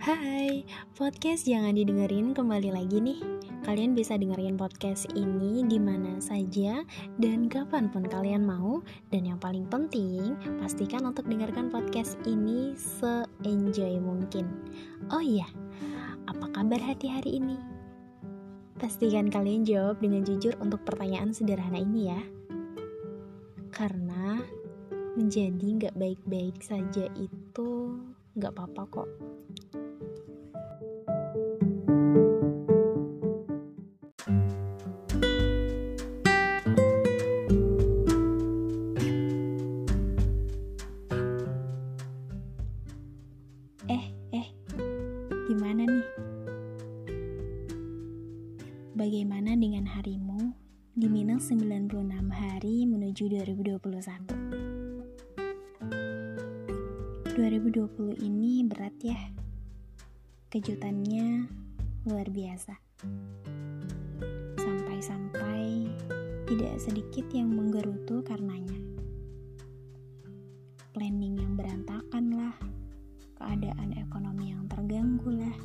Hai, podcast jangan didengerin kembali lagi nih. Kalian bisa dengerin podcast ini di mana saja dan kapanpun kalian mau. Dan yang paling penting, pastikan untuk dengarkan podcast ini se-enjoy mungkin. Oh iya, apa kabar hati hari ini? Pastikan kalian jawab dengan jujur untuk pertanyaan sederhana ini ya. Karena menjadi gak baik-baik saja itu gak apa-apa kok. Gimana nih? Bagaimana dengan harimu di minus 96 hari menuju 2021? 2020 ini berat ya. Kejutannya luar biasa. Sampai-sampai tidak sedikit yang menggerutu karenanya. Planning yang berantakan lah. Keadaan ekonomi yang terganggu lah,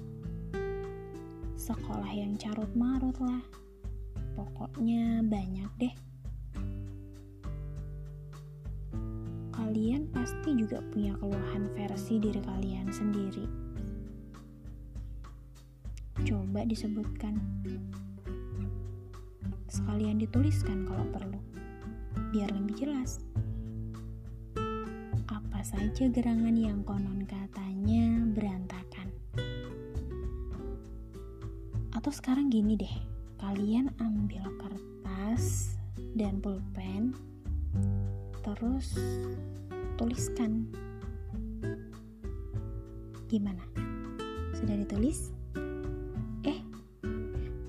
sekolah yang carut marut lah, pokoknya banyak deh. Kalian pasti juga punya keluhan versi diri kalian sendiri. Coba disebutkan, sekalian dituliskan kalau perlu, biar lebih jelas. Apa saja gerangan yang konon katanya berantakan? Atau sekarang gini deh, kalian ambil kertas dan pulpen, terus tuliskan. Gimana? Sudah ditulis?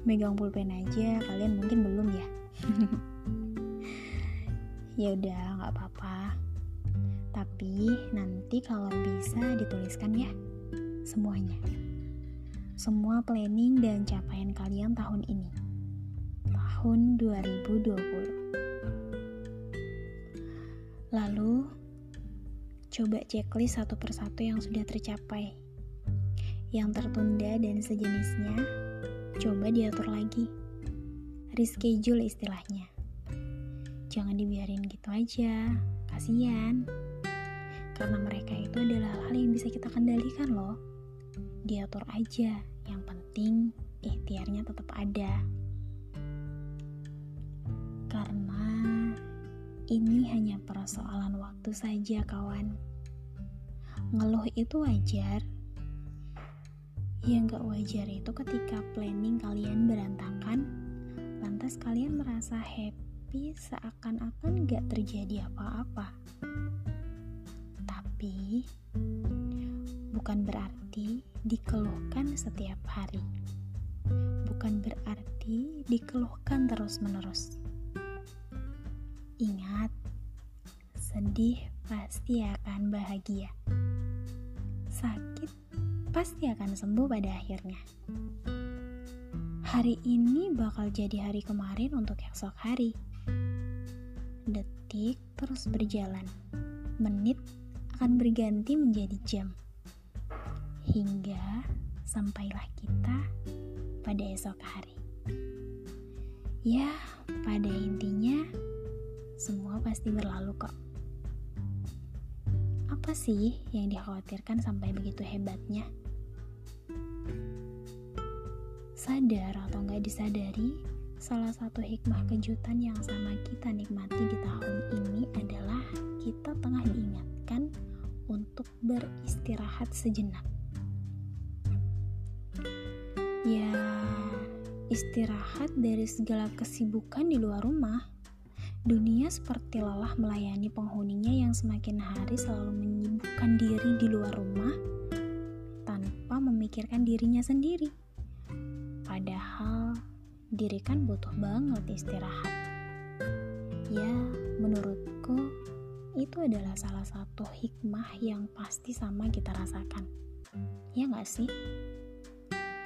Megang pulpen aja, kalian mungkin belum ya? Ya udah, nggak apa-apa. Tapi nanti kalau bisa dituliskan ya semuanya. Semua planning dan capaian kalian tahun ini. Tahun 2020. Lalu coba checklist satu persatu yang sudah tercapai. Yang tertunda dan sejenisnya coba diatur lagi. Reschedule istilahnya. Jangan dibiarin gitu aja. Kasian. Karena mereka itu adalah hal yang bisa kita kendalikan loh. Diatur aja, yang penting ikhtiarnya tetap ada. Karena ini hanya persoalan waktu saja kawan. Ngeluh itu wajar. Yang gak wajar itu ketika planning kalian berantakan, lantas kalian merasa happy seakan-akan gak terjadi apa-apa. Tapi, bukan berarti dikeluhkan setiap hari. Bukan berarti dikeluhkan terus-menerus. Ingat, sedih pasti akan bahagia. Sakit pasti akan sembuh pada akhirnya. Hari ini bakal jadi hari kemarin untuk esok hari. Detik terus berjalan. Menit akan berganti menjadi jam, hingga sampailah kita pada esok hari. Ya, pada intinya semua pasti berlalu kok. Apa sih yang dikhawatirkan sampai begitu hebatnya? Sadar atau gak disadari, salah satu hikmah kejutan yang sama kita nikmati di tahun ini adalah kita tengah diingatkan untuk beristirahat sejenak. Ya, istirahat dari segala kesibukan di luar rumah. Dunia seperti lelah melayani penghuninya yang semakin hari selalu menyibukkan diri di luar rumah tanpa memikirkan dirinya sendiri. Padahal diri kan butuh banget istirahat. Ya, menurutku itu adalah salah satu hikmah yang pasti sama kita rasakan. Ya gak sih?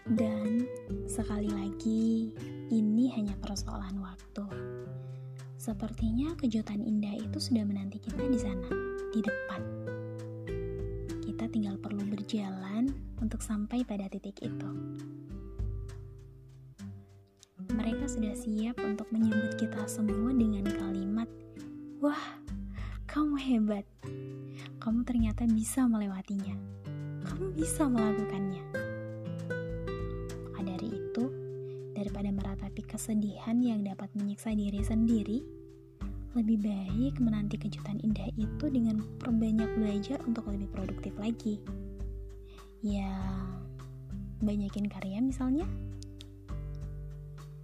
Dan sekali lagi, ini hanya persoalan waktu. Sepertinya kejutan indah itu sudah menanti kita di sana, di depan. kita tinggal perlu berjalan untuk sampai pada titik itu. Mereka sudah siap untuk menyambut kita semua dengan kalimat, "Wah, kamu hebat. Kamu ternyata bisa melewatinya. Kamu bisa melakukannya." Maka dari itu, daripada meratapi kesedihan yang dapat menyiksa diri sendiri, lebih baik menanti kejutan indah itu dengan perbanyak belajar untuk lebih produktif lagi. Ya, banyakin karya misalnya.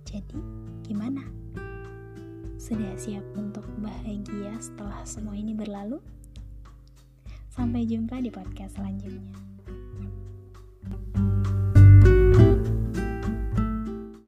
Jadi, gimana? Sudah siap untuk bahagia setelah semua ini berlalu? Sampai jumpa di podcast selanjutnya.